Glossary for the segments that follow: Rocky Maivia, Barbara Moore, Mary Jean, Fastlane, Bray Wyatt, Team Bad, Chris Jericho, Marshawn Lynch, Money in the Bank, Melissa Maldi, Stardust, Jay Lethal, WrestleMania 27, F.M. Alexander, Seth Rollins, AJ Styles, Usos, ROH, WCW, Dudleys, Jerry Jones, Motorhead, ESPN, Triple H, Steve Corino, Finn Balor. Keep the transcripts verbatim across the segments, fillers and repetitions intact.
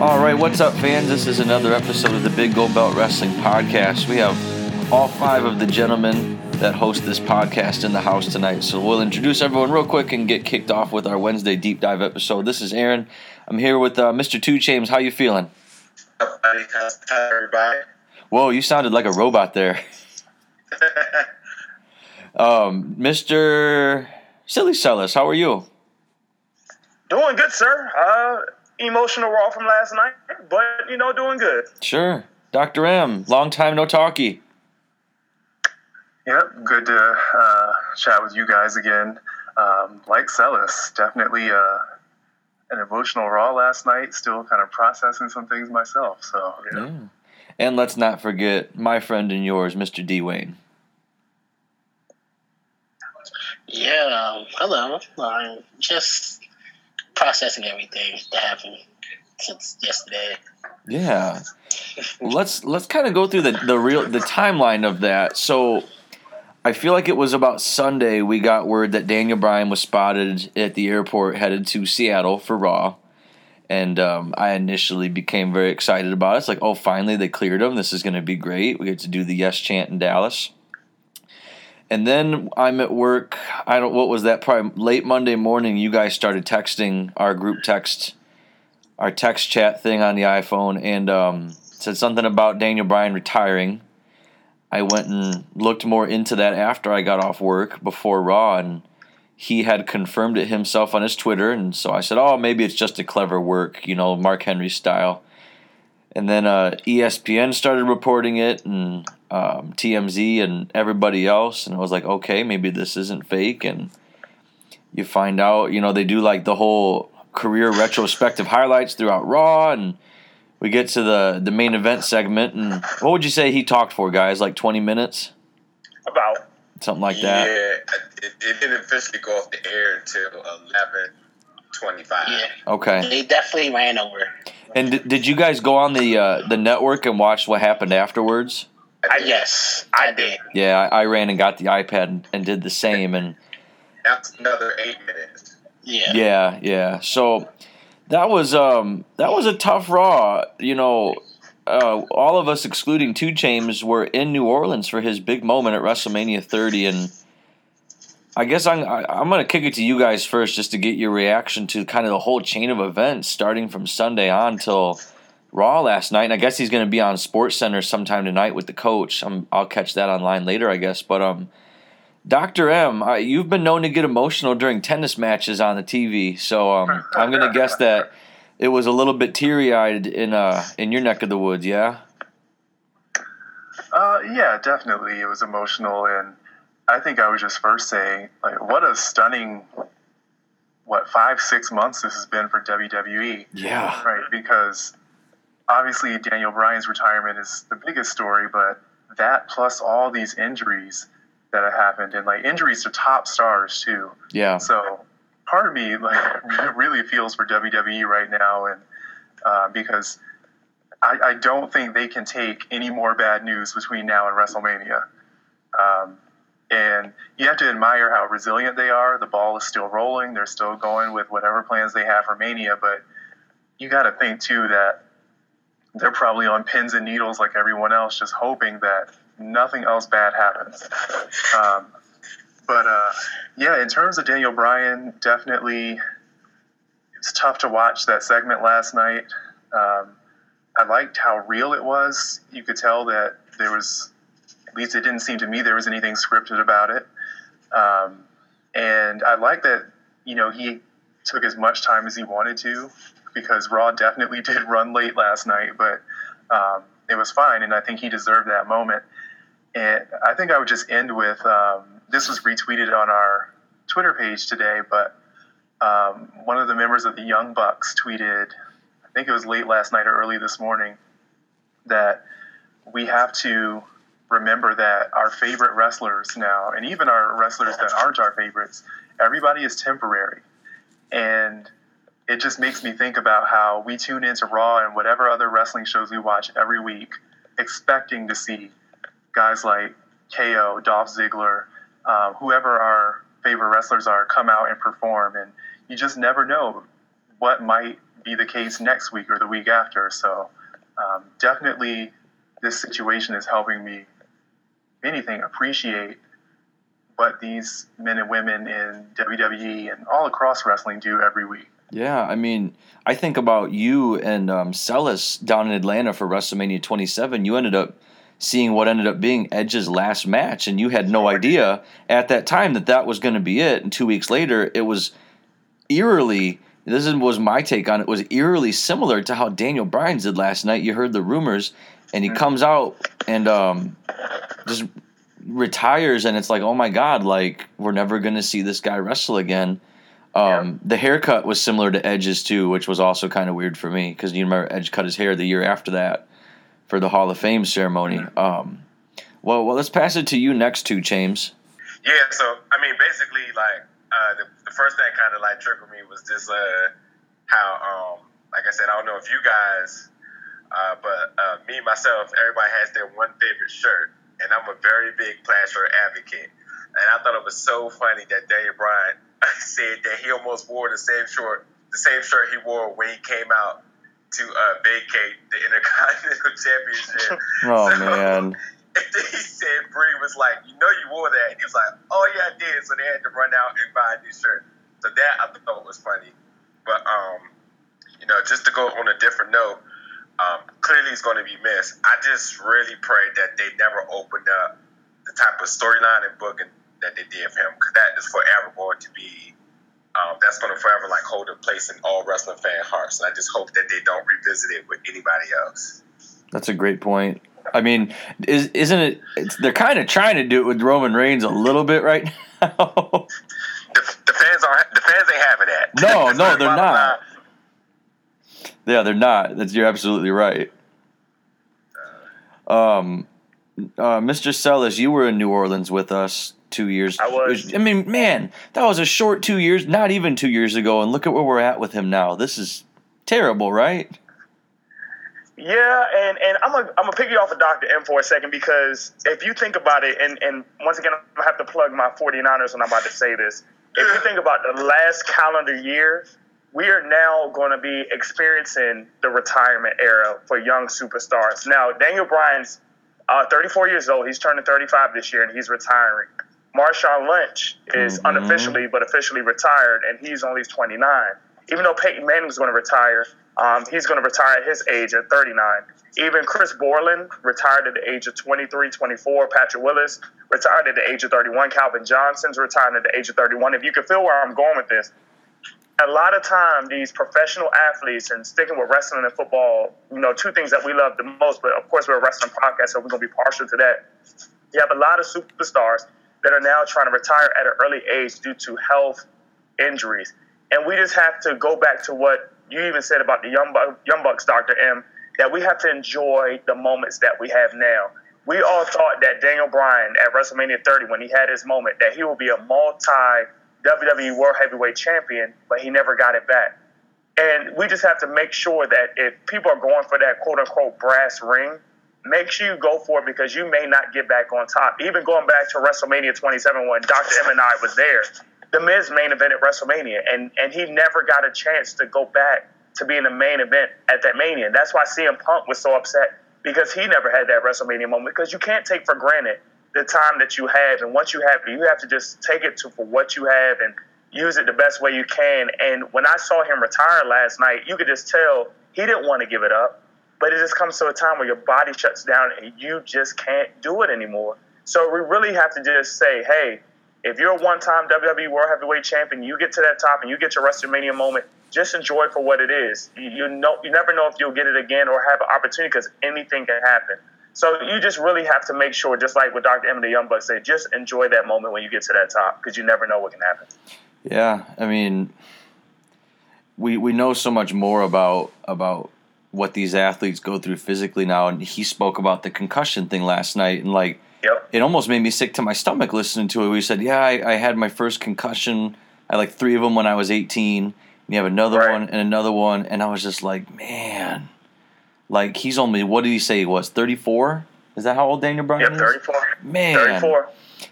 All right, what's up, fans? This is another episode of the Big Gold Belt Wrestling Podcast. We have all five of the gentlemen that host this podcast in the house tonight. So we'll introduce everyone real quick and get kicked off with our Wednesday deep dive episode. This is Aaron. I'm here with uh, Mister Two Chains. How you feeling? Everybody. Whoa, you sounded like a robot there. um, Mister Silly Sellers, how are you? Doing good, sir. Uh... Emotional Raw from last night, but, you know, doing good. Sure. Doctor M, long time no talkie. Yep, good to uh, chat with you guys again. Um, like Celis, definitely uh, an emotional Raw last night, still kind of processing some things myself. So yeah. Yeah. And let's not forget my friend and yours, Mister D. Wayne. Yeah, um, hello. I'm just... processing everything that happened since yesterday. Yeah, let's let's kind of go through the the real the timeline of that. So, I feel like it was about Sunday we got word that Daniel Bryan was spotted at the airport headed to Seattle for Raw, and um, I initially became very excited about it. It's like, oh, finally they cleared him. This is going to be great. We get to do the yes chant in Dallas. And then I'm at work. I don't. What was that? Probably late Monday morning. You guys started texting our group text, our text chat thing on the iPhone, and um, said something about Daniel Bryan retiring. I went and looked more into that after I got off work before Raw, and he had confirmed it himself on his Twitter. And so I said, "Oh, maybe it's just a clever work, you know, Mark Henry style." And then uh, E S P N started reporting it, and um, T M Z, and everybody else. And I was like, okay, maybe this isn't fake. And you find out, you know, they do like the whole career retrospective highlights throughout Raw. And we get to the, the main event segment. And what would you say he talked for, guys? Like twenty minutes? About. Something like yeah, that. Yeah, it, it didn't officially go off the air until eleven twenty-five. Yeah. Okay. They definitely ran over. And did, did you guys go on the uh, the network and watch what happened afterwards? I, yes, I did. Yeah, I, I ran and got the iPad and, and did the same. And that's another eight minutes. Yeah, yeah, yeah. So that was um that was a tough Raw. You know, uh, all of us excluding Two Chains were in New Orleans for his big moment at WrestleMania thirty, and I guess I'm I'm going to kick it to you guys first just to get your reaction to kind of the whole chain of events starting from Sunday on till Raw last night. And I guess he's going to be on SportsCenter sometime tonight with the coach. I'm, I'll catch that online later, I guess. But um, Doctor M, I, you've been known to get emotional during tennis matches on the T V. So um, I'm going to guess that it was a little bit teary-eyed in uh in your neck of the woods, yeah? Uh, yeah, definitely. It was emotional, and I think I was just first saying, like, what a stunning, what, five, six months this has been for W W E. Yeah. Right, because obviously Daniel Bryan's retirement is the biggest story, but that plus all these injuries that have happened, and, like, injuries to top stars, too. Yeah. So part of me, like, really feels for W W E right now, and uh, because I, I don't think they can take any more bad news between now and WrestleMania. Um And you have to admire how resilient they are. The ball is still rolling. They're still going with whatever plans they have for Mania. But you got to think, too, that they're probably on pins and needles like everyone else, just hoping that nothing else bad happens. Um, but, uh, yeah, in terms of Daniel Bryan, definitely it's tough to watch that segment last night. Um, I liked how real it was. You could tell that there was – at least it didn't seem to me there was anything scripted about it. Um, and I like that, you know, he took as much time as he wanted to, because Raw definitely did run late last night, but um, it was fine, and I think he deserved that moment. And I think I would just end with, um, this was retweeted on our Twitter page today, but um, one of the members of the Young Bucks tweeted, I think it was late last night or early this morning, that we have to remember that our favorite wrestlers now, and even our wrestlers that aren't our favorites, everybody is temporary. And it just makes me think about how we tune into Raw and whatever other wrestling shows we watch every week, expecting to see guys like K O, Dolph Ziggler, uh, whoever our favorite wrestlers are, come out and perform. And you just never know what might be the case next week or the week after. So um, definitely this situation is helping me, if anything, appreciate what these men and women in W W E and all across wrestling do every week. Yeah, I mean, I think about you and um, Celis down in Atlanta for WrestleMania twenty-seven. You ended up seeing what ended up being Edge's last match, and you had no idea at that time that that was going to be it. And two weeks later, it was eerily, this was my take on it, was eerily similar to how Daniel Bryan did last night. You heard the rumors, and he comes out and um, just retires, and it's like, oh my God, like, we're never going to see this guy wrestle again. Um, yeah. The haircut was similar to Edge's too, which was also kind of weird for me because you remember Edge cut his hair the year after that for the Hall of Fame ceremony. Mm-hmm. Um, well, well, let's pass it to you next to James. Yeah, so I mean, basically, like uh, the, the first thing kind of like triggered me was just uh, how, um, like I said, I don't know if you guys, uh, but uh, me myself, everybody has their one favorite shirt, and I'm a very big plaid shirt advocate, and I thought it was so funny that Daniel Bryan said that he almost wore the same short, the same shirt he wore when he came out to uh, vacate the Intercontinental Championship. Oh, so, man. And then he said, Brie was like, you know you wore that. And he was like, oh, yeah, I did. So they had to run out and buy a new shirt. So that I thought was funny. But, um, you know, just to go on a different note, um, clearly he's going to be missed. I just really pray that they never opened up the type of storyline and booking that they did for him, because that is forever going to be, um, that's going to forever like hold a place in all wrestling fan hearts. And I just hope that they don't revisit it with anybody else. That's a great point. I mean, is, isn't it? It's, they're kind of trying to do it with Roman Reigns a little bit right now. the, the fans are the fans ain't having that. No, no, they're not. Line. Yeah, they're not. That's, you're absolutely right. Um, uh, Mister Celis, you were in New Orleans with us. Two years. I was. I mean, man, that was a short two years, not even two years ago, and look at where we're at with him now. This is terrible, right? Yeah, and, and I'm gonna I'm gonna pick you off of Doctor M for a second, because if you think about it, and, and once again, I have to plug my 49ers when I'm about to say this. If you think about the last calendar year, we are now going to be experiencing the retirement era for young superstars. Now, Daniel Bryan's uh, thirty-four years old. He's turning thirty-five this year, and he's retiring. Marshawn Lynch is mm-hmm. unofficially but officially retired, and he's only twenty-nine. Even though Peyton Manning's going to retire, um, he's going to retire at his age at thirty-nine. Even Chris Borland retired at the age of twenty-three, twenty-four. Patrick Willis retired at the age of thirty-one. Calvin Johnson's retired at the age of thirty-one. If you can feel where I'm going with this, a lot of time these professional athletes, and sticking with wrestling and football, you know, two things that we love the most, but of course we're a wrestling podcast, so we're going to be partial to that. You have a lot of superstars that are now trying to retire at an early age due to health injuries. And we just have to go back to what you even said about the Young, Bu- Young Bucks, Doctor M, that we have to enjoy the moments that we have now. We all thought that Daniel Bryan at WrestleMania thirty, when he had his moment, that he would be a multi-W W E World Heavyweight Champion, but he never got it back. And we just have to make sure that if people are going for that quote-unquote brass ring, make sure you go for it, because you may not get back on top. Even going back to WrestleMania twenty-seven, when Doctor M and I was there, The Miz main event at WrestleMania, and, and he never got a chance to go back to being the main event at that Mania. That's why C M Punk was so upset, because he never had that WrestleMania moment, because you can't take for granted the time that you have. And once you have it, you have to just take it to for what you have and use it the best way you can. And when I saw him retire last night, you could just tell he didn't want to give it up. But it just comes to a time where your body shuts down and you just can't do it anymore. So we really have to just say, hey, if you're a one-time W W E World Heavyweight Champion, you get to that top and you get your WrestleMania moment, just enjoy for what it is. You know, you never know if you'll get it again or have an opportunity, because anything can happen. So you just really have to make sure, just like what Doctor M and the Young Bucks said, just enjoy that moment when you get to that top, because you never know what can happen. Yeah, I mean, we we know so much more about about – what these athletes go through physically now. And he spoke about the concussion thing last night, and like, yep. It almost made me sick to my stomach listening to it. We said, yeah, I, I had my first concussion. I had like three of them when I was eighteen, and you have another right. one and another one. And I was just like, man, like he's only, what did he say he was? thirty-four? Is that how old Daniel Bryan yep, is? thirty-four. Man, thirty-four.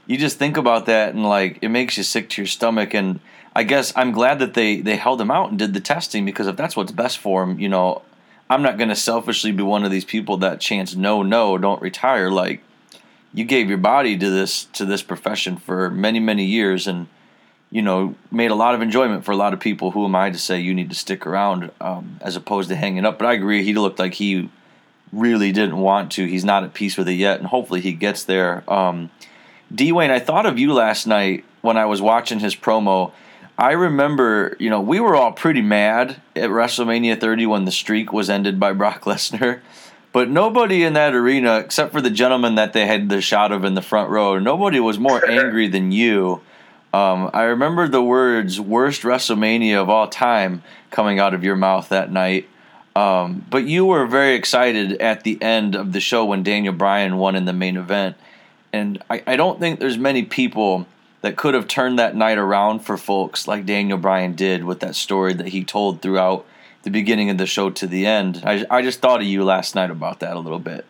You just think about that, and like, it makes you sick to your stomach. And I guess I'm glad that they, they held him out and did the testing, because if that's what's best for him, you know, I'm not going to selfishly be one of these people that chants, no, no, don't retire. Like, you gave your body to this to this profession for many, many years and, you know, made a lot of enjoyment for a lot of people. Who am I to say you need to stick around um, as opposed to hanging up? But I agree, he looked like he really didn't want to. He's not at peace with it yet, and hopefully he gets there. Um, Dwayne, I thought of you last night when I was watching his promo. I remember, you know, we were all pretty mad at WrestleMania thirty when the streak was ended by Brock Lesnar. But nobody in that arena, except for the gentleman that they had the shot of in the front row, nobody was more angry than you. Um, I remember the words, worst WrestleMania of all time, coming out of your mouth that night. Um, but you were very excited at the end of the show when Daniel Bryan won in the main event. And I, I don't think there's many people that could have turned that night around for folks like Daniel Bryan did with that story that he told throughout the beginning of the show to the end. I, I just thought of you last night about that a little bit.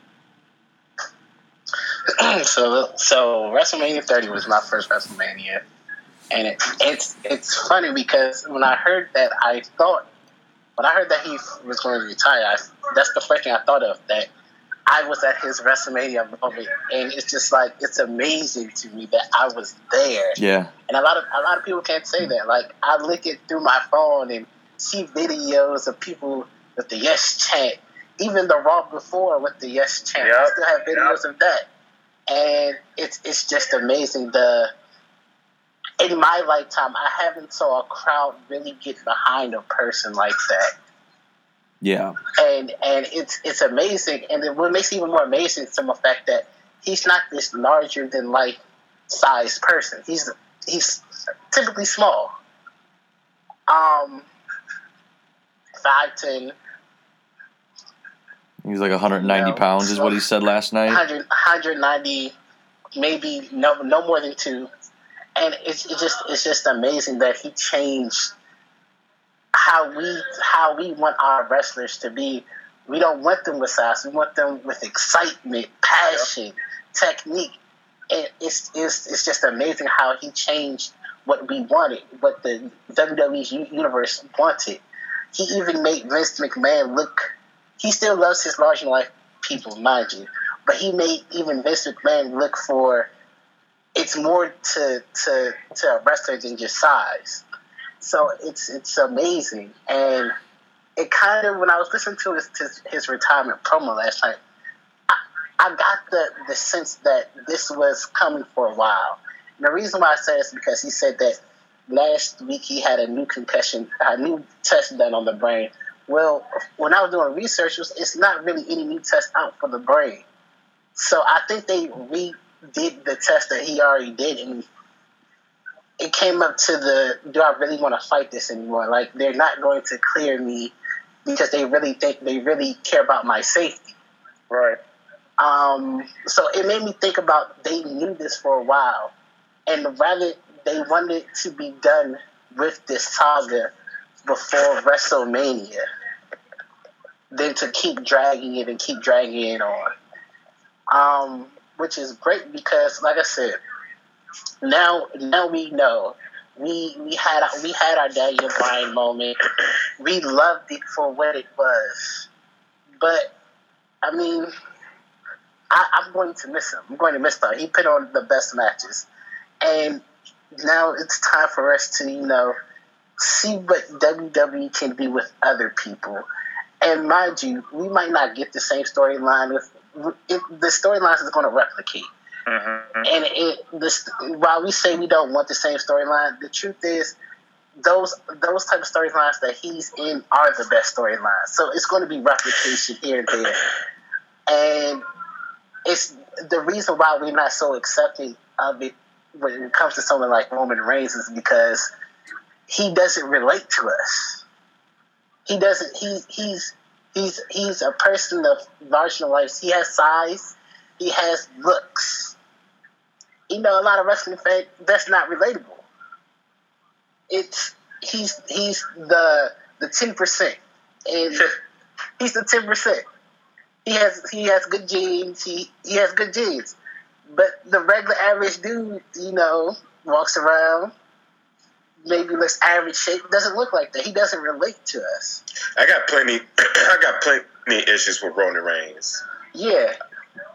so, so WrestleMania thirty was my first WrestleMania, and it, it's it's funny because when I heard that, I thought when I heard that he was going to retire, I, that's the first thing I thought of, that I was at his WrestleMania moment, and it's just like, it's amazing to me that I was there. Yeah. And a lot of a lot of people can't say that. Like, I look it through my phone and see videos of people with the yes chant, even the Raw before with the yes chant. Yep. I still have videos yep. of that, and it's it's just amazing. The in my lifetime, I haven't saw a crowd really get behind a person like that. Yeah, and and it's it's amazing, and it, what makes it even more amazing is the fact that he's not this larger than life size person. He's he's typically small, um, five ten. He's like one hundred ninety you know, pounds, is what he said last night. one hundred, one hundred ninety, maybe no no more than two, and it's it just it's just amazing that he changed how we how we want our wrestlers to be. We don't want them with size. We want them with excitement, passion, technique. And it's it's it's just amazing how he changed what we wanted, what the W W E's universe wanted. He even made Vince McMahon look. He still loves his larger than life people, mind you, but he made even Vince McMahon look for. It's more to to to a wrestler than just size. So it's it's amazing, and it kind of, when I was listening to his, his, his retirement promo last night, I, I got the, the sense that this was coming for a while. And the reason why I say this is because he said that last week he had a new concussion, a new test done on the brain. Well, when I was doing research, it's not really any new test out for the brain. So I think they redid the test that he already did, and it came up to the, do I really want to fight this anymore? Like, they're not going to clear me because they really think they really care about my safety. Right. Um, so it made me think about, they knew this for a while, and rather they wanted to be done with this saga before WrestleMania than to keep dragging it and keep dragging it on. Um, which is great because, like I said, Now, now we know. We we had we had our Daniel Bryan moment. We loved it for what it was, but I mean, I, I'm going to miss him. I'm going to miss him. He put on the best matches, and now it's time for us to you know see what W W E can do with other people. And mind you, we might not get the same storyline. If, if the storyline is going to replicate. Mm-hmm. And it, this, while we say we don't want the same storyline, the truth is those those type of storylines that he's in are the best storylines. So it's going to be replication here and there. And it's the reason why we're not so accepting of it when it comes to someone like Roman Reigns is because he doesn't relate to us. He doesn't. He, he's he's he's a person of larger than life. He has size. He has looks. You know, a lot of wrestling fans, that's not relatable. It's he's he's the the ten percent, and he's the ten percent. He has he has good genes. He he has good genes, but the regular average dude, you know, walks around, maybe looks average shape doesn't look like that. He doesn't relate to us. I got plenty. I got plenty issues with Roman Reigns. Yeah,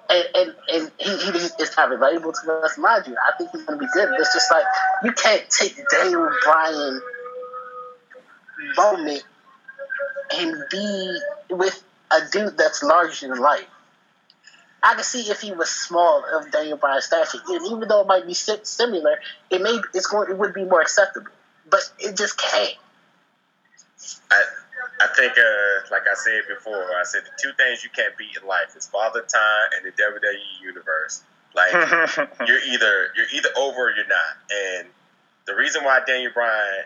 and and, and he, he is not relatable to us, mind you. I think he's gonna be good. But it's just like you can't take Daniel Bryan moment and be with a dude that's larger than life. I can see if he was small of Daniel Bryan's stature, and even though it might be similar, it may it's going it would be more acceptable. But it just can't. I I think, uh, like I said before, I said the two things you can't beat in life is Father Time and the W W E universe. Like you're either you're either over or you're not. And the reason why Daniel Bryan,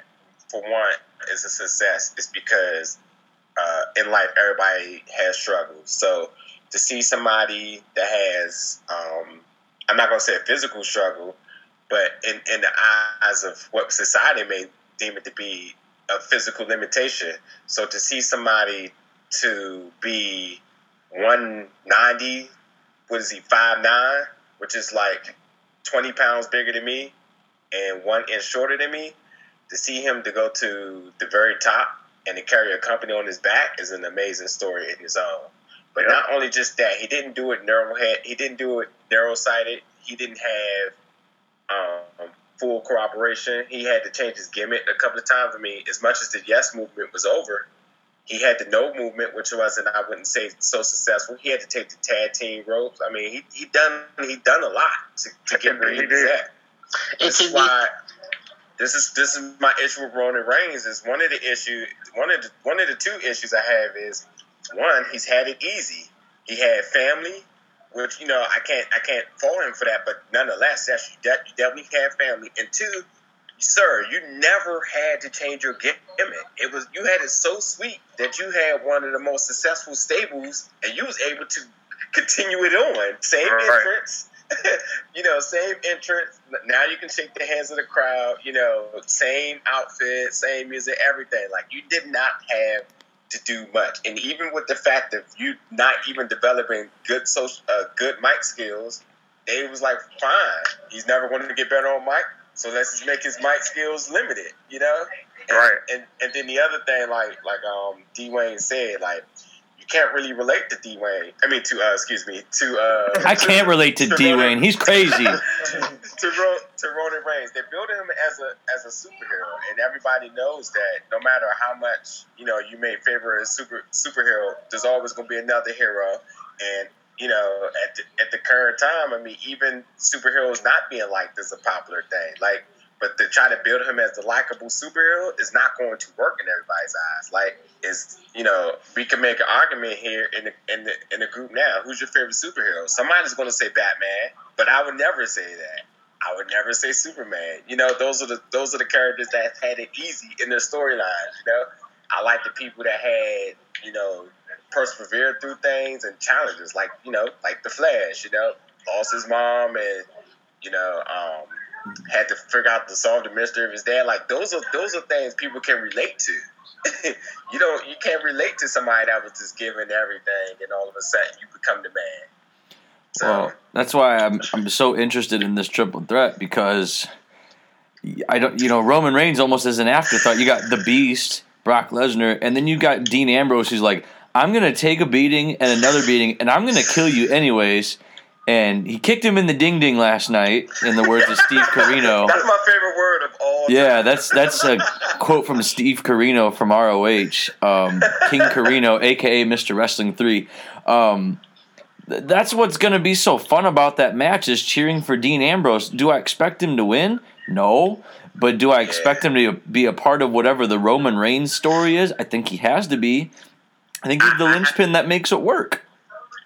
for one, is a success is because uh, in life everybody has struggles. So to see somebody that has, um, I'm not going to say a physical struggle, but in, in the eyes of what society may deem it to be a physical limitation. So to see somebody to be one ninety, what is he, five nine, which is like twenty pounds bigger than me and one inch shorter than me, to see him to go to the very top and to carry a company on his back is an amazing story in his own. But yep. Not only just that, he didn't do it narrow head. He didn't do it narrow sighted. He didn't have um, full cooperation. He had to change his gimmick a couple of times. I mean, as much as the yes movement was over, he had the no movement, which wasn't, I wouldn't say, so successful. He had to take the tag team ropes. I mean, he he done he done a lot to, to get where he was at. This is why this is this is my issue with Roman Reigns. Is one of the issue one of the one of the two issues I have is. One, he's had it easy. He had family, which, you know, I can't I can't fault him for that, but nonetheless, that's, that, you definitely had family. And two, sir, you never had to change your gimmick. It was you had it so sweet that you had one of the most successful stables, and you was able to continue it on. Same right. entrance, you know, same entrance. Now you can shake the hands of the crowd, you know, same outfit, same music, everything. Like, you did not have to do much, and even with the fact that you not even developing good social, uh, good mic skills, they was like, fine, he's never going to get better on mic, so let's just make his mic skills limited, you know. And, right. And and then the other thing, like like um Dwayne said, like you can't really relate to Dwayne. I mean, to uh, excuse me, to uh. I can't to, relate to, to Dwayne. He's crazy. to Ro- to Roman Reigns, they're building him as a as a superhero, and everybody knows that no matter how much, you know, you may favor a super superhero, there's always going to be another hero. And you know, at the, at the current time, I mean, even superheroes not being liked is a popular thing. Like, but to try to build him as the likable superhero is not going to work in everybody's eyes. Like, is you know, we can make an argument here in the in the in the group now. Who's your favorite superhero? Somebody's going to say Batman, but I would never say that. I would never say Superman. You know, those are the those are the characters that had it easy in their storylines. You know, I like the people that had, you know, persevered through things and challenges, like, you know, like the Flash. You know, lost his mom and, you know, um, had to figure out to solve the mystery of his dad. Like, those are those are things people can relate to. You know, you can't relate to somebody that was just given everything, and all of a sudden you become the man. Well, that's why I'm I'm so interested in this triple threat, because I don't you know Roman Reigns almost as an afterthought. You got the Beast, Brock Lesnar, and then you got Dean Ambrose, who's like, I'm gonna take a beating and another beating, and I'm gonna kill you anyways. And he kicked him in the ding ding last night, in the words of Steve Corino. That's my favorite word of all. Yeah, time. that's that's a quote from Steve Corino from R O H, um, King Corino, aka Mister Wrestling Three. Um, That's what's going to be so fun about that match, is cheering for Dean Ambrose. Do I expect him to win? No. But do I expect him to be a part of whatever the Roman Reigns story is? I think he has to be. I think he's the linchpin that makes it work.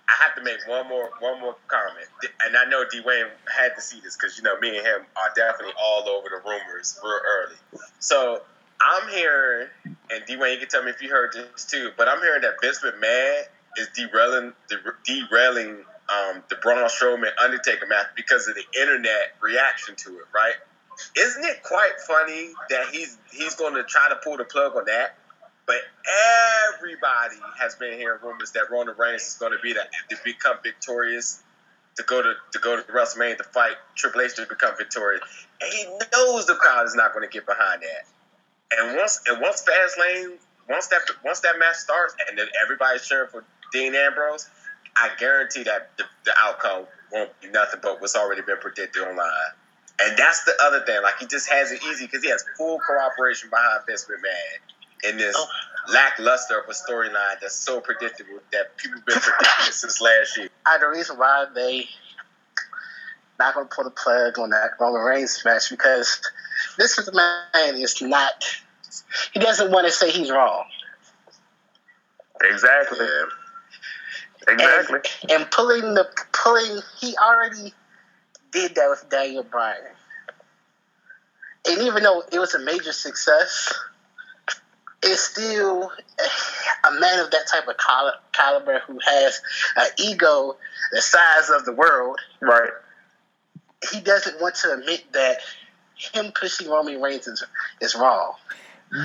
I have to make one more one more comment. And I know Dwayne had to see this because, you know, me and him are definitely all over the rumors real early. So I'm hearing, and Dwayne, you can tell me if you heard this too, but I'm hearing that Vince McMahon is derailing, derailing um, the Braun Strowman Undertaker match because of the internet reaction to it, right? Isn't it quite funny that he's he's going to try to pull the plug on that? But everybody has been hearing rumors that Roman Reigns is going to be the, to become victorious to go to to go to WrestleMania to fight Triple H to become victorious. And he knows the crowd is not going to get behind that. And once and once Fastlane, once that once that match starts, and then everybody's cheering for Dean Ambrose, I guarantee that the, the outcome won't be nothing but what's already been predicted online. And that's the other thing. Like, he just has it easy because he has full cooperation behind Vince McMahon in this oh. lackluster of a storyline that's so predictable that people have been predicting since last year. I, the reason why they not going to pull the plug on that Roman Reigns match, because this is the man is not – he doesn't want to say he's wrong. Exactly. Yeah. Exactly. And, and pulling the – pulling – he already – did that with Daniel Bryan. And even though it was a major success, it's still a man of that type of cali- caliber who has an ego the size of the world. Right. He doesn't want to admit that him pushing Roman Reigns is, is wrong.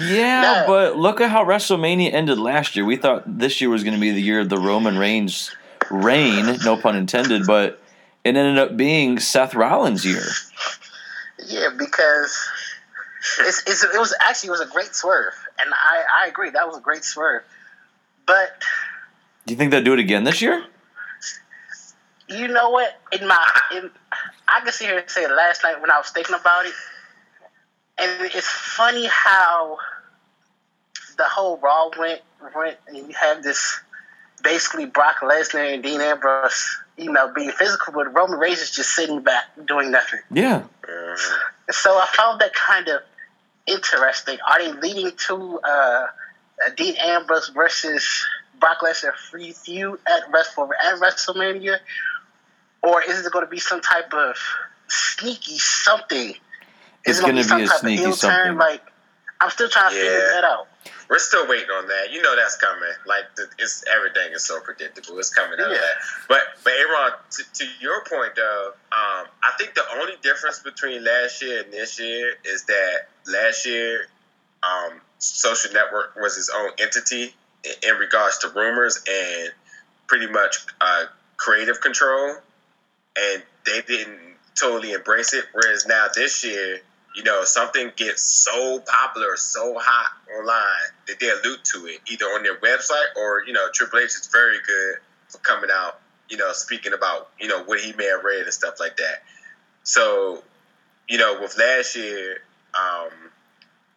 Yeah, now, but look at how WrestleMania ended last year. We thought this year was going to be the year of the Roman Reigns reign, no pun intended, but it ended up being Seth Rollins' year. Yeah, because it's, it's, it was actually it was a great swerve, and I, I agree that was a great swerve. But do you think they'll do it again this year? You know what? In my, in, I can sit here and say it last night when I was thinking about it, and it's funny how the whole Raw went went, and you have this basically Brock Lesnar and Dean Ambrose, you know, being physical, but Roman Reigns is just sitting back doing nothing. Yeah. So I found that kind of interesting. Are they leading to uh, Dean Ambrose versus Brock Lesnar free feud at WrestleMania? Or is it going to be some type of sneaky something? Is it's it going to be, be some a type sneaky of heel something. Turn? Like, I'm still trying to yeah. figure that out. We're still waiting on that. You know that's coming. Like, it's everything is so predictable. It's coming out yeah. of that. But, but Aaron, to, to your point, though, um, I think the only difference between last year and this year is that last year, um, Social Network was its own entity in, in regards to rumors and pretty much uh, creative control, and they didn't totally embrace it, whereas now this year, you know, something gets so popular, so hot online that they allude to it, either on their website or, you know, Triple H is very good for coming out, you know, speaking about, you know, what he may have read and stuff like that. So, you know, with last year, um,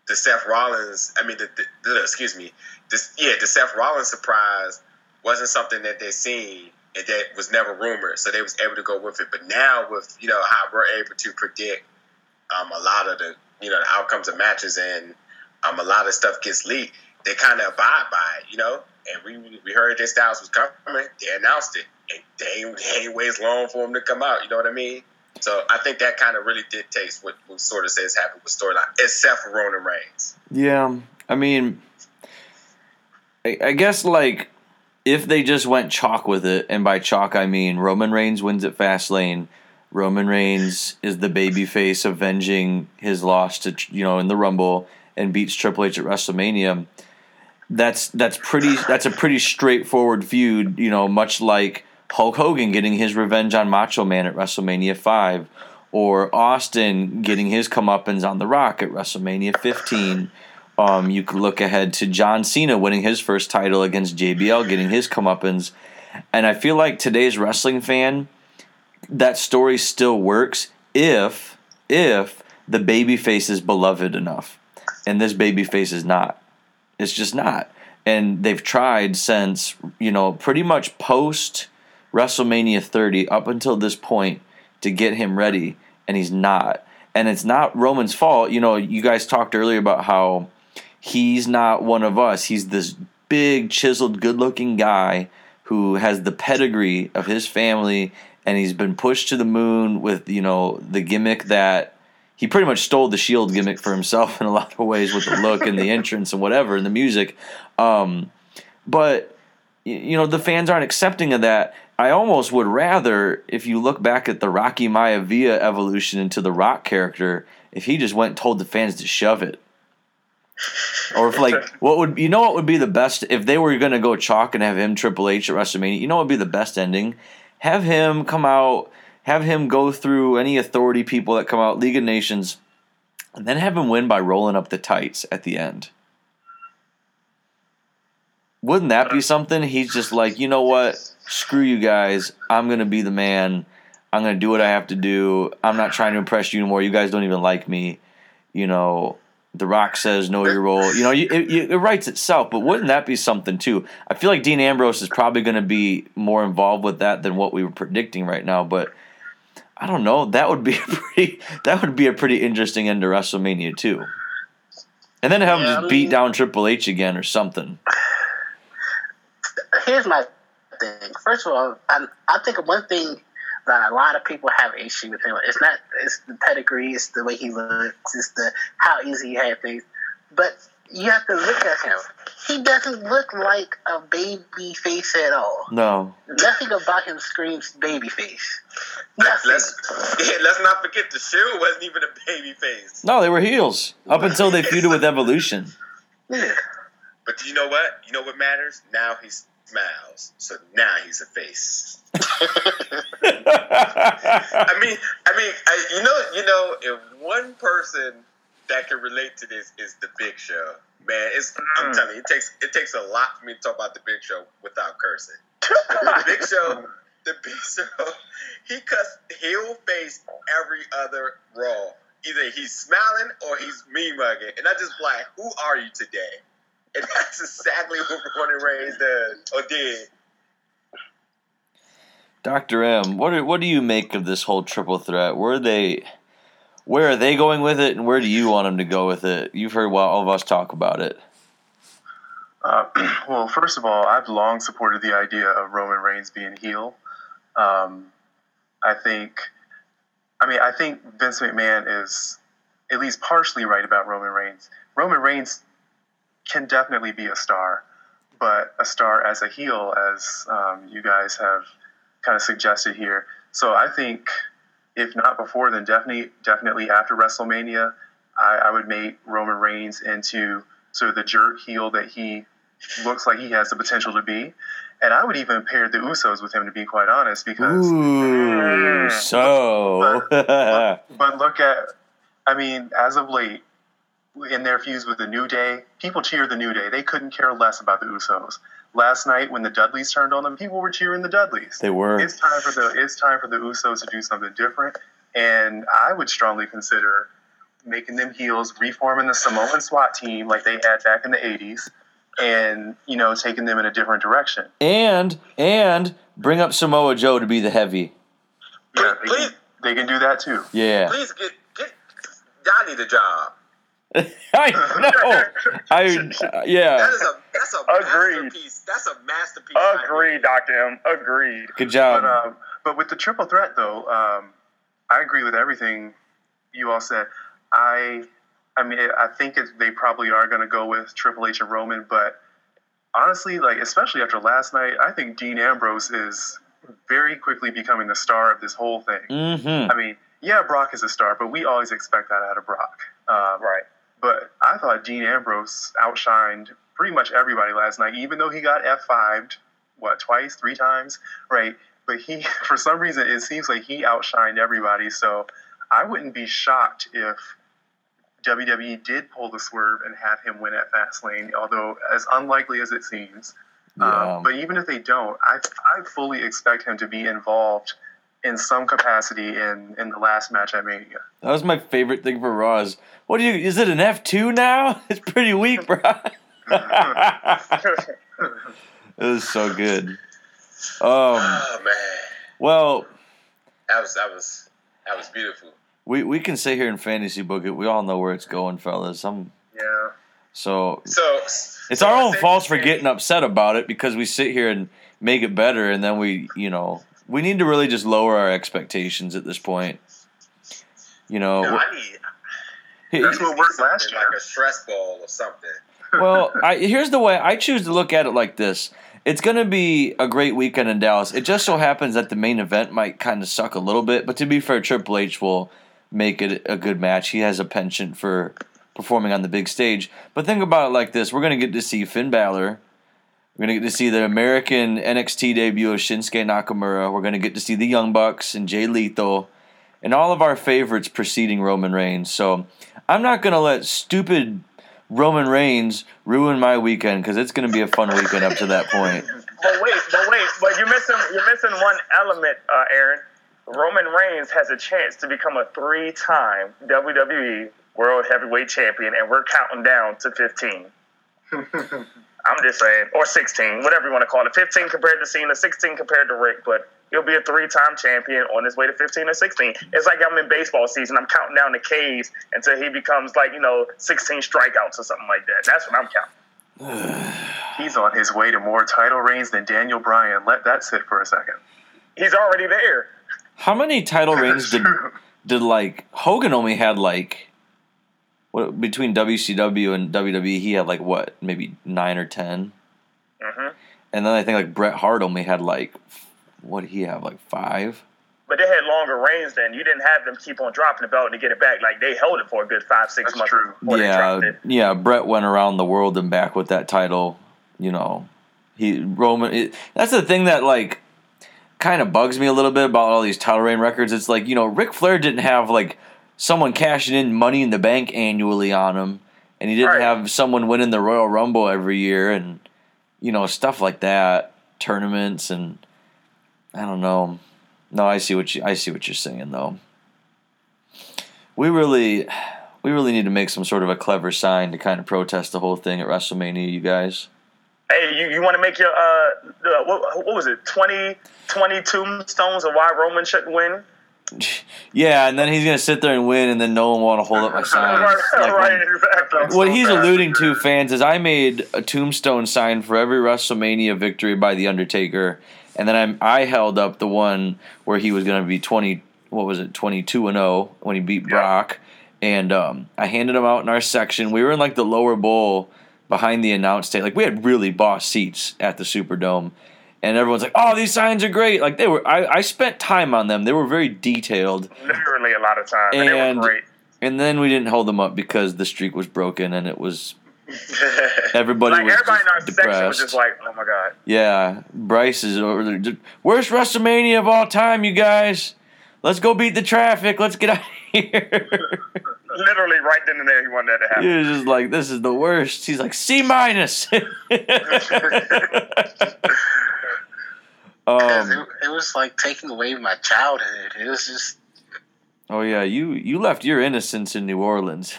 the Seth Rollins, I mean, the, the, excuse me, this, yeah, the Seth Rollins surprise wasn't something that they seen and that was never rumored, so they was able to go with it. But now with, you know, how we're able to predict Um, a lot of the, you know, the outcomes of matches and um, a lot of stuff gets leaked, they kind of abide by it, you know? And we we heard Jay Styles was coming, they announced it, and they, they ain't waits long for him to come out, you know what I mean? So I think that kind of really dictates what, what sort of says happened with storyline, except for Roman Reigns. Yeah, I mean, I, I guess, like, if they just went chalk with it, and by chalk I mean Roman Reigns wins at Fastlane, Roman Reigns is the babyface avenging his loss to, you know, in the Rumble and beats Triple H at WrestleMania. That's that's pretty that's a pretty straightforward feud, you know, much like Hulk Hogan getting his revenge on Macho Man at WrestleMania five or Austin getting his comeuppance on The Rock at WrestleMania fifteen. Um, you could look ahead to John Cena winning his first title against J B L, getting his comeuppance. And I feel like today's wrestling fan, that story still works if if the babyface is beloved enough. And this babyface is not. It's just not. And they've tried since, you know, pretty much post WrestleMania thirty up until this point to get him ready, and he's not. And it's not Roman's fault. You know, you guys talked earlier about how he's not one of us. He's this big, chiseled, good-looking guy who has the pedigree of his family. And he's been pushed to the moon with, you know, the gimmick that he pretty much stole the Shield gimmick for himself in a lot of ways with the look and the entrance and whatever and the music. Um, but, you know, the fans aren't accepting of that. I almost would rather, if you look back at the Rocky Maivia evolution into the Rock character, if he just went and told the fans to shove it. Or if, like, what would, you know what would be the best, if they were going to go chalk and have him Triple H at WrestleMania, you know what would be the best ending? have him come out, have him go through any authority people that come out, League of Nations, and then have him win by rolling up the tights at the end. Wouldn't that be something? He's just like, you know what? Screw you guys. I'm going to be the man. I'm going to do what I have to do. I'm not trying to impress you anymore. You guys don't even like me. You know, The Rock says, know your role. You know, it, it, it writes itself, but wouldn't that be something too? I feel like Dean Ambrose is probably going to be more involved with that than what we were predicting right now, but I don't know. That would be a pretty, that would be a pretty interesting end to WrestleMania too. And then have him just beat down Triple H again or something. Here's my thing. First of all, I, I think one thing that a lot of people have an issue with him. It's not it's the pedigree, it's the way he looks, it's the how easy he had things. But you have to look at him. He doesn't look like a baby face at all. No. Nothing about him screams baby face. Let's, let's, yeah, let's not forget the Shield wasn't even a baby face. No, they were heels. Up until they feuded with Evolution. Yeah. But you know what? You know what matters? Now he's smiles, so now he's a face. I mean, I mean, I, you know, you know, if one person that can relate to this is the Big Show, man. It's I'm telling you, it takes it takes a lot for me to talk about the Big Show without cursing. The Big Show, the Big Show, he cuss, he'll face every other Raw. Either he's smiling or he's mean mugging, and I just like, who are you today? And that's exactly what Roman Reigns does or did. Doctor M, what do, what do you make of this whole triple threat? Where are they, where are they going with it, and where do you want them to go with it? You've heard all of us talk about it. Uh, well, first of all, I've long supported the idea of Roman Reigns being heel. Um, I think, I mean, I think Vince McMahon is at least partially right about Roman Reigns. Roman Reigns can definitely be a star, but a star as a heel, as um, you guys have kind of suggested here. So I think if not before, then definitely definitely after WrestleMania, I, I would make Roman Reigns into sort of the jerk heel that he looks like he has the potential to be. And I would even pair the Usos with him, to be quite honest, because... Ooh, so... But, but, but look at, I mean, as of late, in their feuds with the New Day, people cheer the New Day. They couldn't care less about the Usos. Last night, when the Dudleys turned on them, people were cheering the Dudleys. They were. It's time for the it's time for the Usos to do something different, and I would strongly consider making them heels, reforming the Samoan SWAT team like they had back in the eighties, and you know, taking them in a different direction. And and bring up Samoa Joe to be the heavy. Yeah, they, can, they can do that too. Yeah. Please get get Donnie the job. I know. I uh, yeah. That is a that's a Agreed. masterpiece. That's a masterpiece. Agreed, Doctor M. Agreed. Good job. But, um, but with the triple threat, though, um, I agree with everything you all said. I, I mean, I think it, they probably are going to go with Triple H and Roman. But honestly, like especially after last night, I think Dean Ambrose is very quickly becoming the star of this whole thing. Mm-hmm. I mean, yeah, Brock is a star, but we always expect that out of Brock. Um, right. But I thought Dean Ambrose outshined pretty much everybody last night, even though he got F five'd, what, twice, three times, right? But he, for some reason, it seems like he outshined everybody. So I wouldn't be shocked if W W E did pull the swerve and have him win at Fastlane, although as unlikely as it seems. Yeah. Um, but even if they don't, I, I fully expect him to be involved in some capacity in, in the last match at Mania. That was my favorite thing for Raw. Is, what do you? Is it an F two now? It's pretty weak, bro. It was so good. Um, oh man. Well, that was that was that was beautiful. We we can sit here and fantasy book it. We all know where it's going, fellas. I'm, yeah. So so it's so our own fault for getting upset about it because we sit here and make it better, and then we you know. We need to really just lower our expectations at this point. You know, no, I need, that's what worked last year, like a stress ball or something. Well, I, here's the way I choose to look at it like this. It's going to be a great weekend in Dallas. It just so happens that the main event might kind of suck a little bit, but to be fair, Triple H will make it a good match. He has a penchant for performing on the big stage. But think about it like this. We're going to get to see Finn Balor We're going to get to see the American N X T debut of Shinsuke Nakamura. We're going to get to see the Young Bucks and Jay Lethal and all of our favorites preceding Roman Reigns. So I'm not going to let stupid Roman Reigns ruin my weekend, because it's going to be a fun weekend up to that point. But wait, but wait, but you're missing you're missing one element, uh, Aaron. Roman Reigns has a chance to become a three-time W W E World Heavyweight Champion, and we're counting down to fifteen. I'm just saying, or sixteen, whatever you want to call it. fifteen compared to Cena, sixteen compared to Rick, but he'll be a three-time champion on his way to fifteen or sixteen. It's like I'm in baseball season. I'm counting down the K's until he becomes like, you know, sixteen strikeouts or something like that. That's what I'm counting. He's on his way to more title reigns than Daniel Bryan. Let that sit for a second. He's already there. How many title reigns did, did like, Hogan only had like, what, between W C W and W W E, he had like, what, maybe nine or ten? Mm-hmm. And then I think like Bret Hart only had like, what did he have, like five? But they had longer reigns then. You didn't have them keep on dropping the belt to get it back. Like, they held it for a good five, six That's months true. Before yeah, they dropped it. Yeah, Bret went around the world and back with that title, you know. He Roman. It, that's the thing that, like, kind of bugs me a little bit about all these title reign records. It's like, you know, Ric Flair didn't have, like, someone cashing in Money in the Bank annually on him, and he didn't right. have someone winning the Royal Rumble every year and, you know, stuff like that, tournaments and... I don't know. No, I see what you. I see what you're saying, though. We really, we really need to make some sort of a clever sign to kind of protest the whole thing at WrestleMania, you guys. Hey, you, you want to make your uh, uh what, what was it, twenty, twenty tombstones of why Roman shouldn't win? Yeah, and then he's gonna sit there and win, and then no one want to hold up my sign. Right, like right, exactly. What he's alluding to, fans, is I made a tombstone sign for every WrestleMania victory by the Undertaker. And then I I held up the one where he was going to be twenty, what was it, twenty-two and zero when he beat Brock, yeah. and um, I handed him out in our section. We were in like the lower bowl behind the announce table, like we had really boss seats at the Superdome, and everyone's like, "Oh, these signs are great!" Like they were. I, I spent time on them. They were very detailed. Literally a lot of time, and, and they were great. And then we didn't hold them up because the streak was broken, and it was. Everybody like was everybody in our depressed. Section was just like, oh my god. Yeah, Bryce is over there. Worst WrestleMania of all time, you guys. Let's go beat the traffic. Let's get out of here. Literally right then and there, he wanted that to happen. He was just like, this is the worst. He's like, C minus. um, it, it was like taking away my childhood. It was just. Oh yeah, you you left your innocence in New Orleans.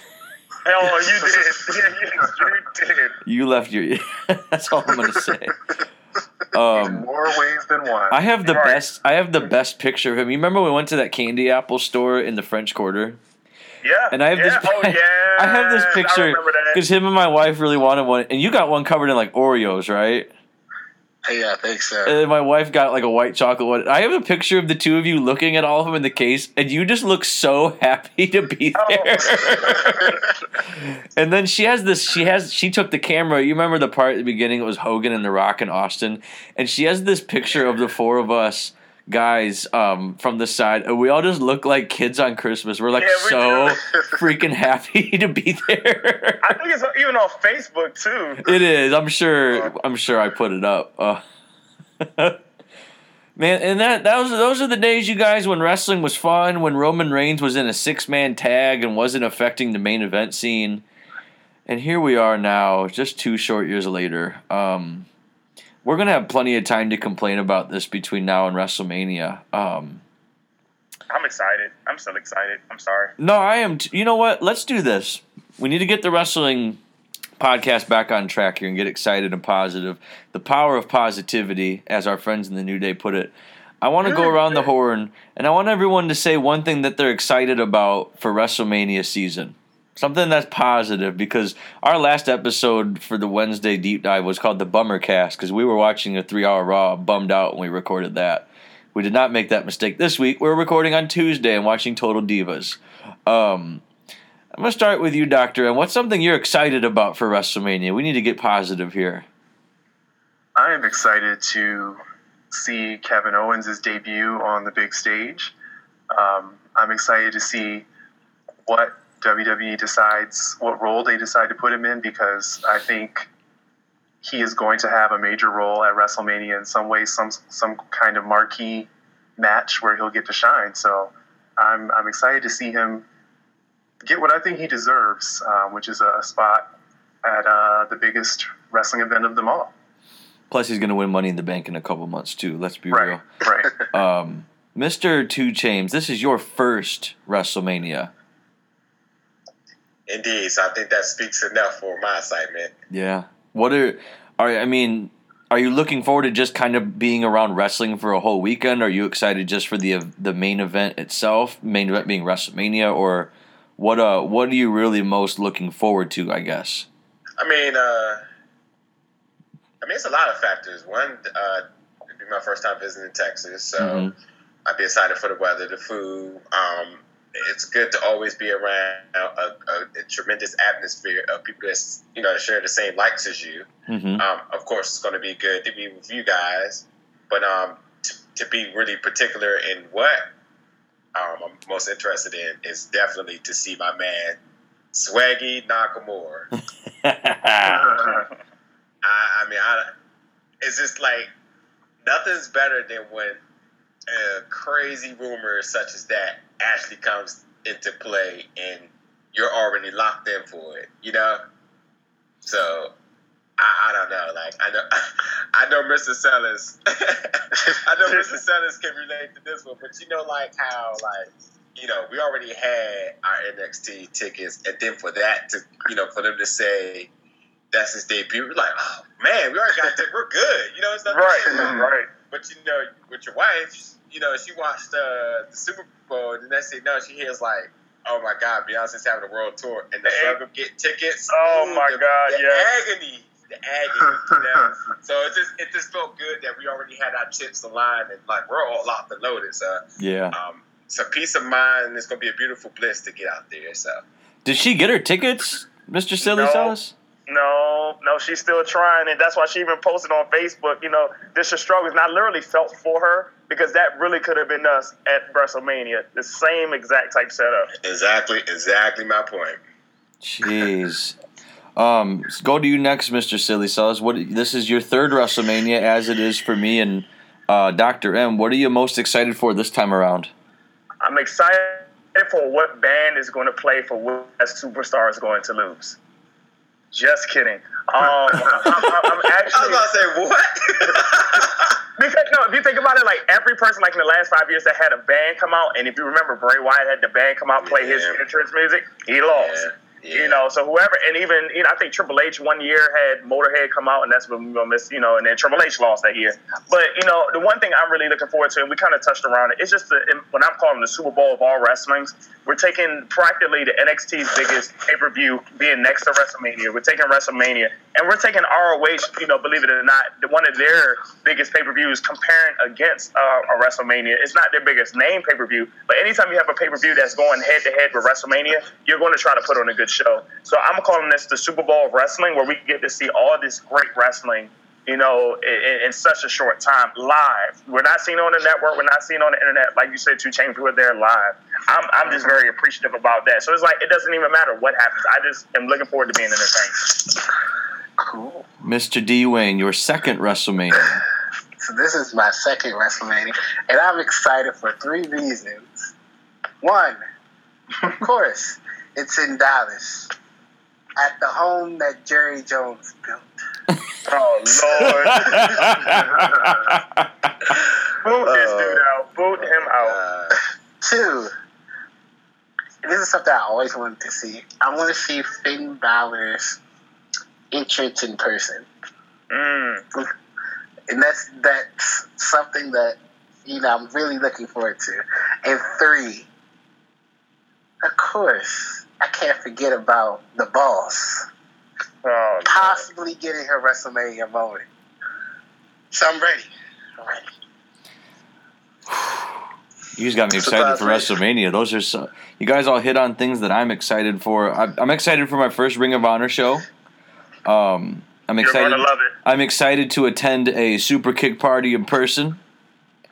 Oh, you did. You did. You left your... That's all I'm going to say. Um, more ways than one. I have the right. best I have the best picture of him. You remember we went to that candy apple store in the French Quarter? Yeah. And I have yeah. this oh, yeah. I have this picture because him and my wife really wanted one. And you got one covered in, like, Oreos, right? Yeah, I think so. And then my wife got, like, a white chocolate one. I have a picture of the two of you looking at all of them in the case, and you just look so happy to be there. Oh. And then she has this, she has, she took the camera. You remember the part at the beginning, it was Hogan and The Rock and Austin. And she has this picture of the four of us guys um, from the side. And we all just look like kids on Christmas. We're like yeah, so freaking happy to be there. I think it's even on Facebook too. It is. I'm sure. I'm sure I put it up. Uh, man, and that that was those are the days, you guys, when wrestling was fun. When Roman Reigns was in a six man tag and wasn't affecting the main event scene. And here we are now, just two short years later. Um, We're going to have plenty of time to complain about this between now and WrestleMania. Um, I'm excited. I'm still excited. I'm sorry. No, I am. T- you know what? Let's do this. We need to get the wrestling podcast back on track here and get excited and positive. The power of positivity, as our friends in the New Day put it. I want to go around the horn, and I want everyone to say one thing that they're excited about for WrestleMania season. Something that's positive, because our last episode for the Wednesday deep dive was called the Bummercast, because we were watching a three-hour Raw, bummed out when we recorded that. We did not make that mistake this week. We're recording on Tuesday and watching Total Divas. Um, I'm going to start with you, Doctor. And what's something you're excited about for WrestleMania? We need to get positive here. I am excited to see Kevin Owens' debut on the big stage. Um, I'm excited to see what W W E decides what role they decide to put him in, because I think he is going to have a major role at WrestleMania in some way, some some kind of marquee match where he'll get to shine. So I'm I'm excited to see him get what I think he deserves, uh, which is a spot at uh, the biggest wrestling event of them all. Plus, he's going to win Money in the Bank in a couple months, too. Let's be right, real. Right. Um, Mister Two Chainz, this is your first WrestleMania. Indeed. So I think that speaks enough for my excitement. Yeah. What are, are I mean, are you looking forward to just kind of being around wrestling for a whole weekend? Are you excited just for the the main event itself, main event being WrestleMania, or what? Uh, what are you really most looking forward to? I guess. I mean, uh, I mean, it's a lot of factors. One, uh, it'd be my first time visiting Texas, so mm-hmm. I'd be excited for the weather, the food. Um, it's good to always be around a, a, a tremendous atmosphere of people that, you know, share the same likes as you. Mm-hmm. Um, of course, it's going to be good to be with you guys, but um, t- to be really particular in what um, I'm most interested in is definitely to see my man Swaggy Nakamura. I, I mean, I, it's just like nothing's better than when a crazy rumor such as that actually comes into play and you're already locked in for it, you know? So, I, I don't know. Like, I know I know Mister Sellers. I know Mister Sellers can relate to this one, but you know, like, how, like, you know, we already had our N X T tickets, and then for that to, you know, for them to say that's his debut, we're like, oh, man, we already got that. We're good. You know, it's not right, right. But, you know, with your wife, you know, she watched uh, the Super Bowl, and the next thing you know, she hears, like, oh, my God, Beyonce's having a world tour, and the struggle get tickets. Oh, ooh, my the, God, the yeah. agony, the agony, you know? So it just, it just felt good that we already had our chips aligned, and, like, we're all locked and loaded, so. Yeah. Um, it's a peace of mind, and it's going to be a beautiful bliss to get out there, so. Did she get her tickets, Mister Silly Sauce? No, no, she's still trying, and that's why she even posted on Facebook, you know, this is your struggles. And I literally felt for her because that really could have been us at WrestleMania, the same exact type setup. Exactly, exactly my point. Jeez. um, go to you next, Mister Silly Sauce. What, this is your third WrestleMania, as it is for me and uh, Doctor M. What are you most excited for this time around? I'm excited for what band is going to play for what superstar is going to lose. Just kidding. Um, I, I, I'm actually. I was about to say what? Because no, if you think about it, like every person, like in the last five years, that had a band come out, and if you remember, Bray Wyatt had the band come out play yeah. his entrance music. He lost. Yeah. Yeah. You know, so whoever, and even you know, I think Triple H one year had Motorhead come out, and that's what we're gonna miss. You know, and then Triple H lost that year. But you know, the one thing I'm really looking forward to, and we kind of touched around it, it's just the, when I'm calling the Super Bowl of all wrestlings. We're taking practically the N X T's biggest pay-per-view being next to WrestleMania. We're taking WrestleMania. And we're taking R O H, you know, believe it or not, one of their biggest pay-per-views comparing against uh, a WrestleMania. It's not their biggest name pay-per-view, but anytime you have a pay-per-view that's going head-to-head with WrestleMania, you're going to try to put on a good show. So I'm calling this the Super Bowl of wrestling, where we get to see all this great wrestling, you know, in, in such a short time, live. We're not seen on the network. We're not seen on the internet. Like you said, Two Chainz, we were there live. I'm, I'm just very appreciative about that. So it's like, it doesn't even matter what happens. I just am looking forward to being entertained. Cool. Mister D. Wayne, your second WrestleMania. So this is my second WrestleMania, and I'm excited for three reasons. One, of course, it's in Dallas, at the home that Jerry Jones built. Oh, Lord. Boot uh, this dude out. Boot him out. Uh, Two, this is something I always wanted to see. I want to see Finn Balor's entrance in person. Mm. And that's, that's something that, you know, I'm really looking forward to. And three, of course, I can't forget about the boss. Oh, possibly God. Getting her WrestleMania moment. So I'm ready. I'm ready. You just got me excited for WrestleMania. Those are so, you guys all hit on things that I'm excited for. I, I'm excited for my first Ring of Honor show. Um, I'm excited. You're gonna love it. I'm excited to attend a super kick party in person.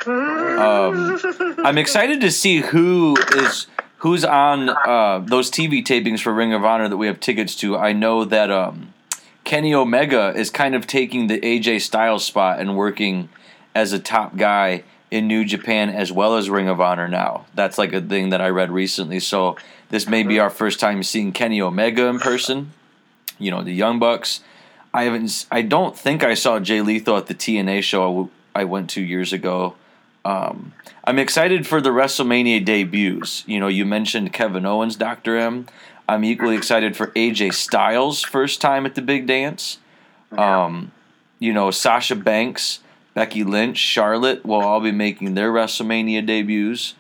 Um, I'm excited to see who is. Who's on uh, those T V tapings for Ring of Honor that we have tickets to? I know that um, Kenny Omega is kind of taking the A J Styles spot and working as a top guy in New Japan as well as Ring of Honor now. That's like a thing that I read recently. So this may be our first time seeing Kenny Omega in person. You know, the Young Bucks. I haven't. I don't think I saw Jay Lethal at the T N A show I went to years ago. Um, I'm excited for the WrestleMania debuts. You know, you mentioned Kevin Owens, Doctor M. I'm equally excited for A J Styles' first time at the big dance. Um, you know, Sasha Banks, Becky Lynch, Charlotte will all be making their WrestleMania debuts.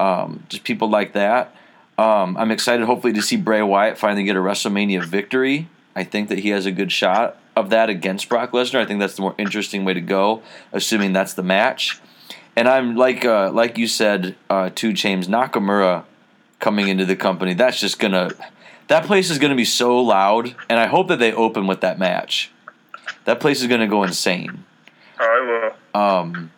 Um, just people like that. Um, I'm excited, hopefully, to see Bray Wyatt finally get a WrestleMania victory. I think that he has a good shot of that against Brock Lesnar. I think that's the more interesting way to go, assuming that's the match. And I'm like, uh, like you said, uh, two Chainz, Nakamura coming into the company. That's just gonna, that place is gonna be so loud, and I hope that they open with that match. That place is gonna go insane. I will. Um,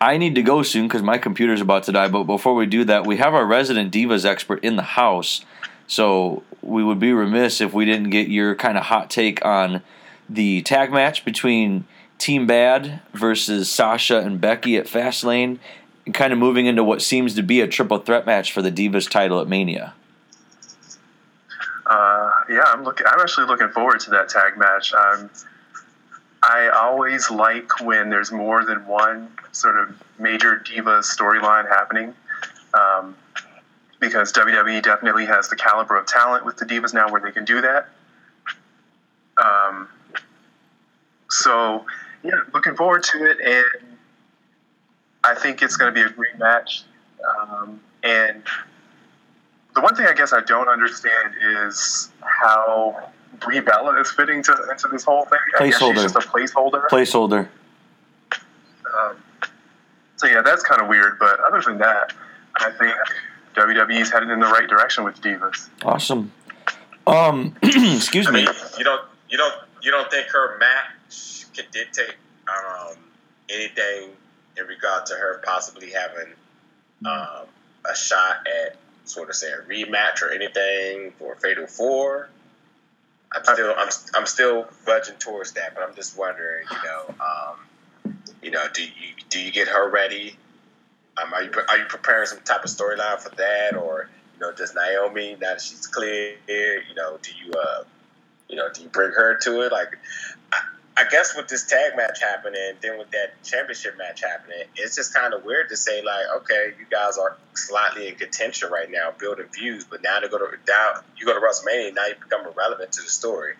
I need to go soon because my computer's about to die. But before we do that, we have our resident Divas expert in the house, so we would be remiss if we didn't get your kind of hot take on the tag match between Team Bad versus Sasha and Becky at Fastlane, and kind of moving into what seems to be a triple threat match for the Divas title at Mania. Uh, yeah, I'm looking. I'm actually looking forward to that tag match. Um, I always like when there's more than one sort of major Divas storyline happening, um, because W W E definitely has the caliber of talent with the Divas now where they can do that. Um, so. Yeah, looking forward to it, and I think it's going to be a great match. Um, and the one thing I guess I don't understand is how Brie Bella is fitting to, into this whole thing. Placeholder. I guess she's just a placeholder. Placeholder. Um, so, yeah, that's kind of weird. But other than that, I think W W E is headed in the right direction with Divas. Awesome. Um, excuse I me. Mean, you don't, you don't, you don't think her match could dictate um, anything in regard to her possibly having um, a shot at sort of saying rematch or anything for Fatal Four. I'm still I'm I'm still budging towards that, but I'm just wondering, you know, um, you know, do you do you get her ready? Um, are you are you preparing some type of storyline for that, or you know, does Naomi, now that she's clear, you know, do you uh, you know, do you bring her to it? Like, I, I guess with this tag match happening, then with that championship match happening, it's just kind of weird to say, like, okay, you guys are slightly in contention right now, building views, but now they go to now you go to WrestleMania, now you become irrelevant to the story.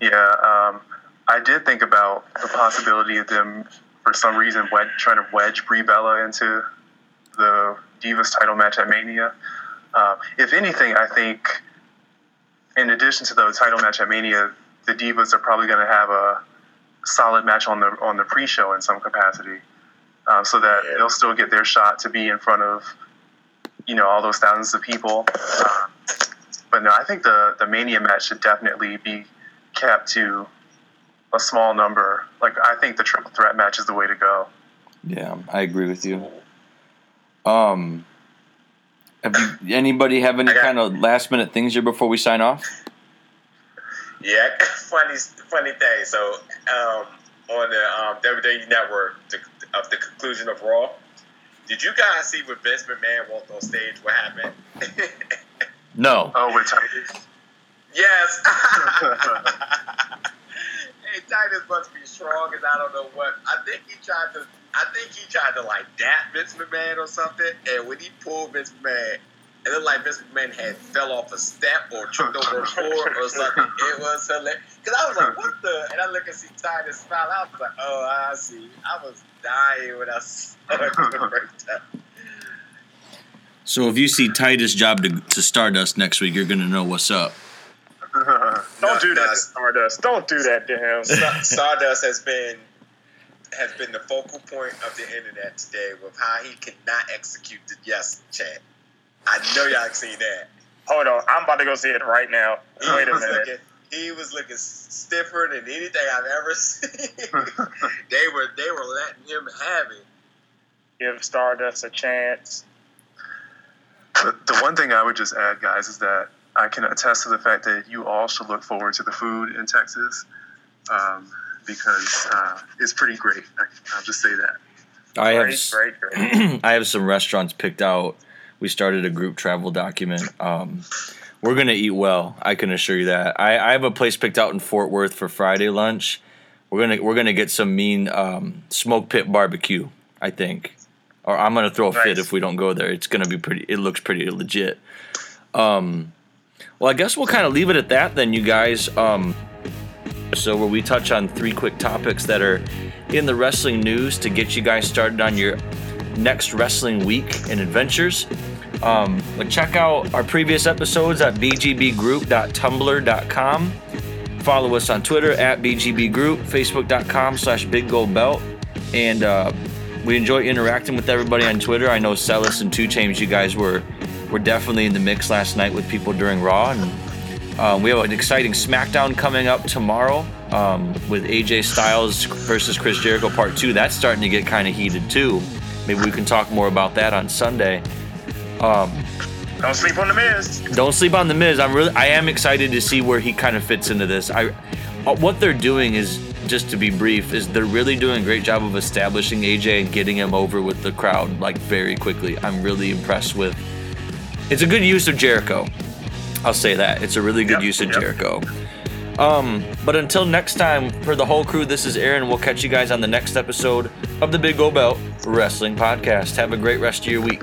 Yeah, um, I did think about the possibility of them, for some reason, wed- trying to wedge Brie Bella into the Divas title match at Mania. Uh, if anything, I think, in addition to the title match at Mania, the Divas are probably going to have a solid match on the on the pre-show in some capacity, uh, so that they'll still get their shot to be in front of, you know, all those thousands of people. Uh, but no, I think the, the Mania match should definitely be kept to a small number. Like, I think the triple threat match is the way to go. Yeah, I agree with you. Um, have you, anybody have any kind of last minute things here before we sign off? Yeah, funny, funny thing. So, um, on the um, W W E Network, the, of the conclusion of Raw, did you guys see when Vince McMahon walked on stage? What happened? No. Oh, with Titus. Yes. Hey, Titus must be strong, and I don't know what. I think he tried to. I think he tried to like dap Vince McMahon or something, and when he pulled Vince McMahon, it looked like Vince McMahon had fell off a step or tripped over a board or something. It was hilarious. Because I was like, what the? And I look and see Titus smile. I was like, oh, I see. I was dying when I saw it. So if you see Titus job to, to Stardust next week, you're going to know what's up. Don't no, do that no. to Stardust. Don't do that to him. Stardust has been... has been the focal point of the internet today with how he cannot execute the yes chant. I know y'all have seen that. Hold on, I'm about to go see it right now. He Wait a minute. Looking, he was looking stiffer than anything I've ever seen. they were they were letting him have it. Give Stardust a chance. The, the one thing I would just add, guys, is that I can attest to the fact that you all should look forward to the food in Texas, um, because uh, it's pretty great. I, I'll just say that. I have, right, right, right. I have some restaurants picked out. We started a group travel document. Um, we're going to eat well. I can assure you that. I, I have a place picked out in Fort Worth for Friday lunch. We're going to we're gonna get some mean um, smoke pit barbecue, I think. Or I'm going to throw a nice. fit if we don't go there. It's going to be pretty – it looks pretty legit. Um, well, I guess we'll kind of leave it at that then, you guys. Um, so where we touch on three quick topics that are in the wrestling news to get you guys started on your next wrestling week and adventures. Um, but check out our previous episodes at b g b group dot tumblr dot com. Follow us on Twitter at b g b group, facebook dot com slash big gold belt. And uh, we enjoy interacting with everybody on Twitter. I know Celis and Two Chainz, you guys were – we're definitely in the mix last night with people during Raw, and uh, we have an exciting SmackDown coming up tomorrow um, with A J Styles versus Chris Jericho Part Two. That's starting to get kind of heated too. Maybe we can talk more about that on Sunday. Um, don't sleep on the Miz. Don't sleep on the Miz. I'm really, I am excited to see where he kind of fits into this. I, uh, what they're doing is, just to be brief, is they're really doing a great job of establishing A J and getting him over with the crowd like very quickly. I'm really impressed with. It's a good use of Jericho. I'll say that. It's a really good yep, use of yep. Jericho. Um, but until next time, for the whole crew, this is Aaron. We'll catch you guys on the next episode of the Big Gold Belt Wrestling Podcast. Have a great rest of your week.